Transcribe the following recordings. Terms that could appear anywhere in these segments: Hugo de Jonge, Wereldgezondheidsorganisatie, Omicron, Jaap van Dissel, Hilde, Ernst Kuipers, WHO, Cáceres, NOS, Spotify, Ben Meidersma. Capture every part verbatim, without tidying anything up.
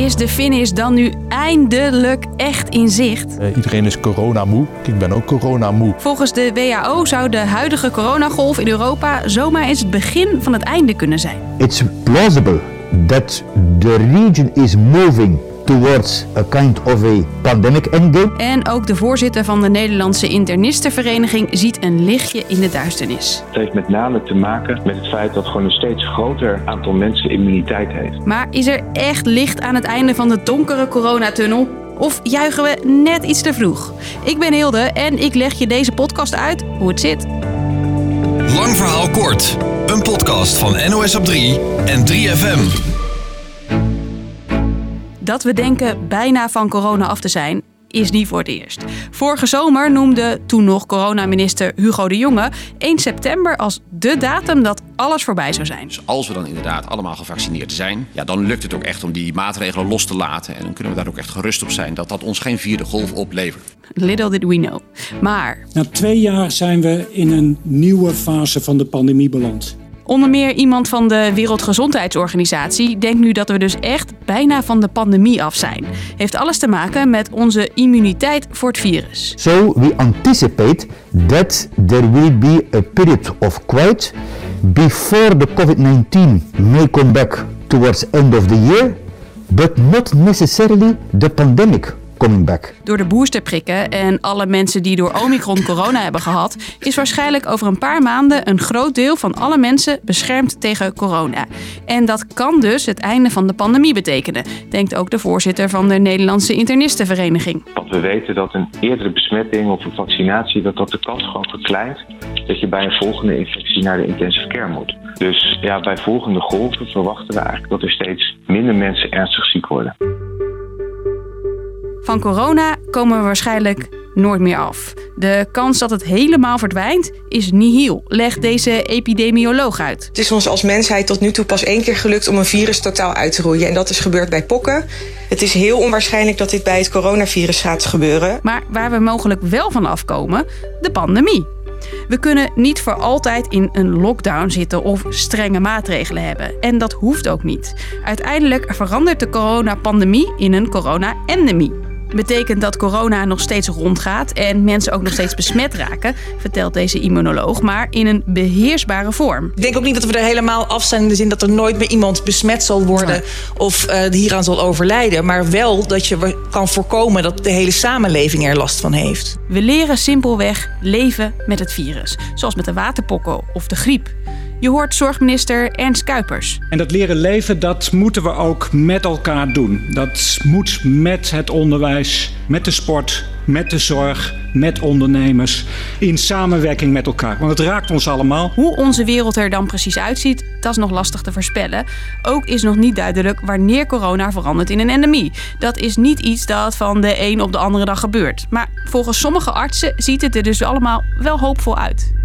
Is de finish dan nu eindelijk echt in zicht? Uh, iedereen is coronamoe. Ik ben ook coronamoe. Volgens de W H O zou de huidige coronagolf in Europa zomaar eens het begin van het einde kunnen zijn. It's plausible that the region is moving towards a kind of a pandemic endgame. En ook de voorzitter van de Nederlandse internistenvereniging ziet een lichtje in de duisternis. Het heeft met name te maken met het feit dat gewoon een steeds groter aantal mensen immuniteit heeft. Maar is er echt licht aan het einde van de donkere coronatunnel? Of juichen we net iets te vroeg? Ik ben Hilde en ik leg je deze podcast uit hoe het zit. Lang verhaal kort. Een podcast van N O S op drie en drie F M. Dat we denken bijna van corona af te zijn, is niet voor het eerst. Vorige zomer noemde toen nog coronaminister Hugo de Jonge één september als de datum dat alles voorbij zou zijn. Dus als we dan inderdaad allemaal gevaccineerd zijn, ja, dan lukt het ook echt om die maatregelen los te laten. En dan kunnen we daar ook echt gerust op zijn dat dat ons geen vierde golf oplevert. Little did we know. Maar na twee jaar zijn we in een nieuwe fase van de pandemie beland. Onder meer iemand van de Wereldgezondheidsorganisatie denkt nu dat we dus echt bijna van de pandemie af zijn. Heeft alles te maken met onze immuniteit voor het virus. So we anticipate that there will be a period of quiet before the covid nineteen may come back towards end of the year, but not necessarily the pandemic. Back. Door de boosterprikken en alle mensen die door Omicron corona hebben gehad, is waarschijnlijk over een paar maanden een groot deel van alle mensen beschermd tegen corona. En dat kan dus het einde van de pandemie betekenen, denkt ook de voorzitter van de Nederlandse internistenvereniging. Want we weten dat een eerdere besmetting of een vaccinatie, dat dat de kans gewoon verkleint dat je bij een volgende infectie naar de intensive care moet. Dus ja, bij volgende golven verwachten we eigenlijk dat er steeds minder mensen ernstig ziek worden. Van corona komen we waarschijnlijk nooit meer af. De kans dat het helemaal verdwijnt is nihil, legt deze epidemioloog uit. Het is ons als mensheid tot nu toe pas één keer gelukt om een virus totaal uit te roeien. En dat is gebeurd bij pokken. Het is heel onwaarschijnlijk dat dit bij het coronavirus gaat gebeuren. Maar waar we mogelijk wel van afkomen, de pandemie. We kunnen niet voor altijd in een lockdown zitten of strenge maatregelen hebben. En dat hoeft ook niet. Uiteindelijk verandert de coronapandemie in een corona-endemie. Betekent dat corona nog steeds rondgaat en mensen ook nog steeds besmet raken, vertelt deze immunoloog, maar in een beheersbare vorm. Ik denk ook niet dat we er helemaal af zijn in de zin dat er nooit meer iemand besmet zal worden of uh, hieraan zal overlijden. Maar wel dat je kan voorkomen dat de hele samenleving er last van heeft. We leren simpelweg leven met het virus, zoals met de waterpokken of de griep. Je hoort zorgminister Ernst Kuipers. En dat leren leven, dat moeten we ook met elkaar doen. Dat moet met het onderwijs, met de sport, met de zorg, met ondernemers. In samenwerking met elkaar, want het raakt ons allemaal. Hoe onze wereld er dan precies uitziet, dat is nog lastig te voorspellen. Ook is nog niet duidelijk wanneer corona verandert in een endemie. Dat is niet iets dat van de een op de andere dag gebeurt. Maar volgens sommige artsen ziet het er dus allemaal wel hoopvol uit.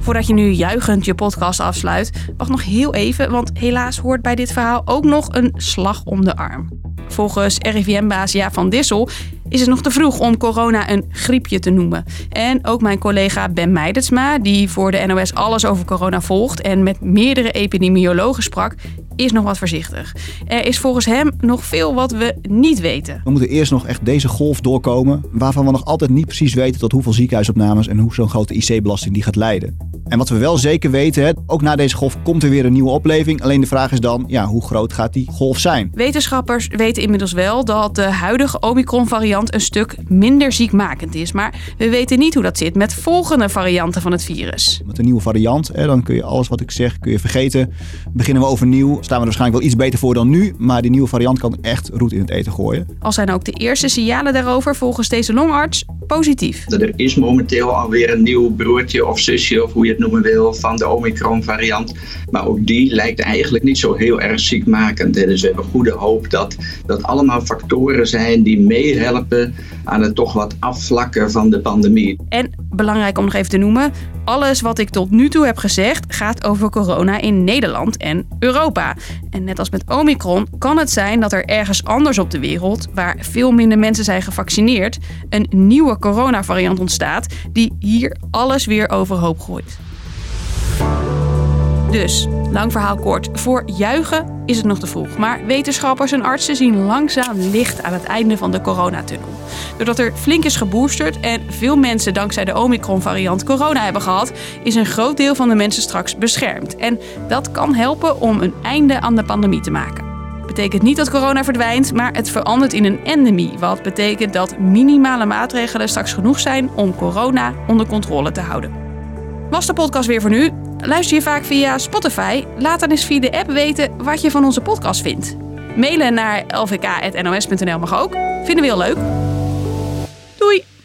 Voordat je nu juichend je podcast afsluit, wacht nog heel even, want helaas hoort bij dit verhaal ook nog een slag om de arm. Volgens R I V M-baas Jaap van Dissel is het nog te vroeg om corona een griepje te noemen. En ook mijn collega Ben Meidersma, die voor de N O S alles over corona volgt en met meerdere epidemiologen sprak, is nog wat voorzichtig. Er is volgens hem nog veel wat we niet weten. We moeten eerst nog echt deze golf doorkomen, waarvan we nog altijd niet precies weten tot hoeveel ziekenhuisopnames en hoe zo'n grote I C-belasting die gaat leiden. En wat we wel zeker weten, ook na deze golf komt er weer een nieuwe opleving. Alleen de vraag is dan, ja, hoe groot gaat die golf zijn? Wetenschappers weten inmiddels wel dat de huidige Omicron-variant een stuk minder ziekmakend is. Maar we weten niet hoe dat zit met volgende varianten van het virus. Met een nieuwe variant, dan kun je alles wat ik zeg, kun je vergeten. Beginnen we overnieuw. Staan we er waarschijnlijk wel iets beter voor dan nu, maar die nieuwe variant kan echt roet in het eten gooien. Al zijn ook de eerste signalen daarover volgens deze longarts positief. Er is momenteel alweer een nieuw broertje of zusje, of hoe je het noemen wil, van de Omicron variant. Maar ook die lijkt eigenlijk niet zo heel erg ziekmakend. Dus we hebben goede hoop dat dat allemaal factoren zijn die meehelpen aan het toch wat afvlakken van de pandemie. En belangrijk om nog even te noemen, alles wat ik tot nu toe heb gezegd gaat over corona in Nederland en Europa. En net als met Omicron kan het zijn dat er ergens anders op de wereld, waar veel minder mensen zijn gevaccineerd, een nieuwe coronavariant ontstaat die hier alles weer overhoop gooit. Dus, lang verhaal kort, voor juichen is het nog te vroeg. Maar wetenschappers en artsen zien langzaam licht aan het einde van de coronatunnel. Doordat er flink is geboosterd en veel mensen dankzij de Omicron-variant corona hebben gehad, is een groot deel van de mensen straks beschermd. En dat kan helpen om een einde aan de pandemie te maken. Betekent niet dat corona verdwijnt, maar het verandert in een endemie. Wat betekent dat minimale maatregelen straks genoeg zijn om corona onder controle te houden. Was de podcast weer voor nu? Luister je vaak via Spotify? Laat dan eens via de app weten wat je van onze podcast vindt. Mailen naar l v k punt n o s punt n l mag ook. Vinden we heel leuk. Doei!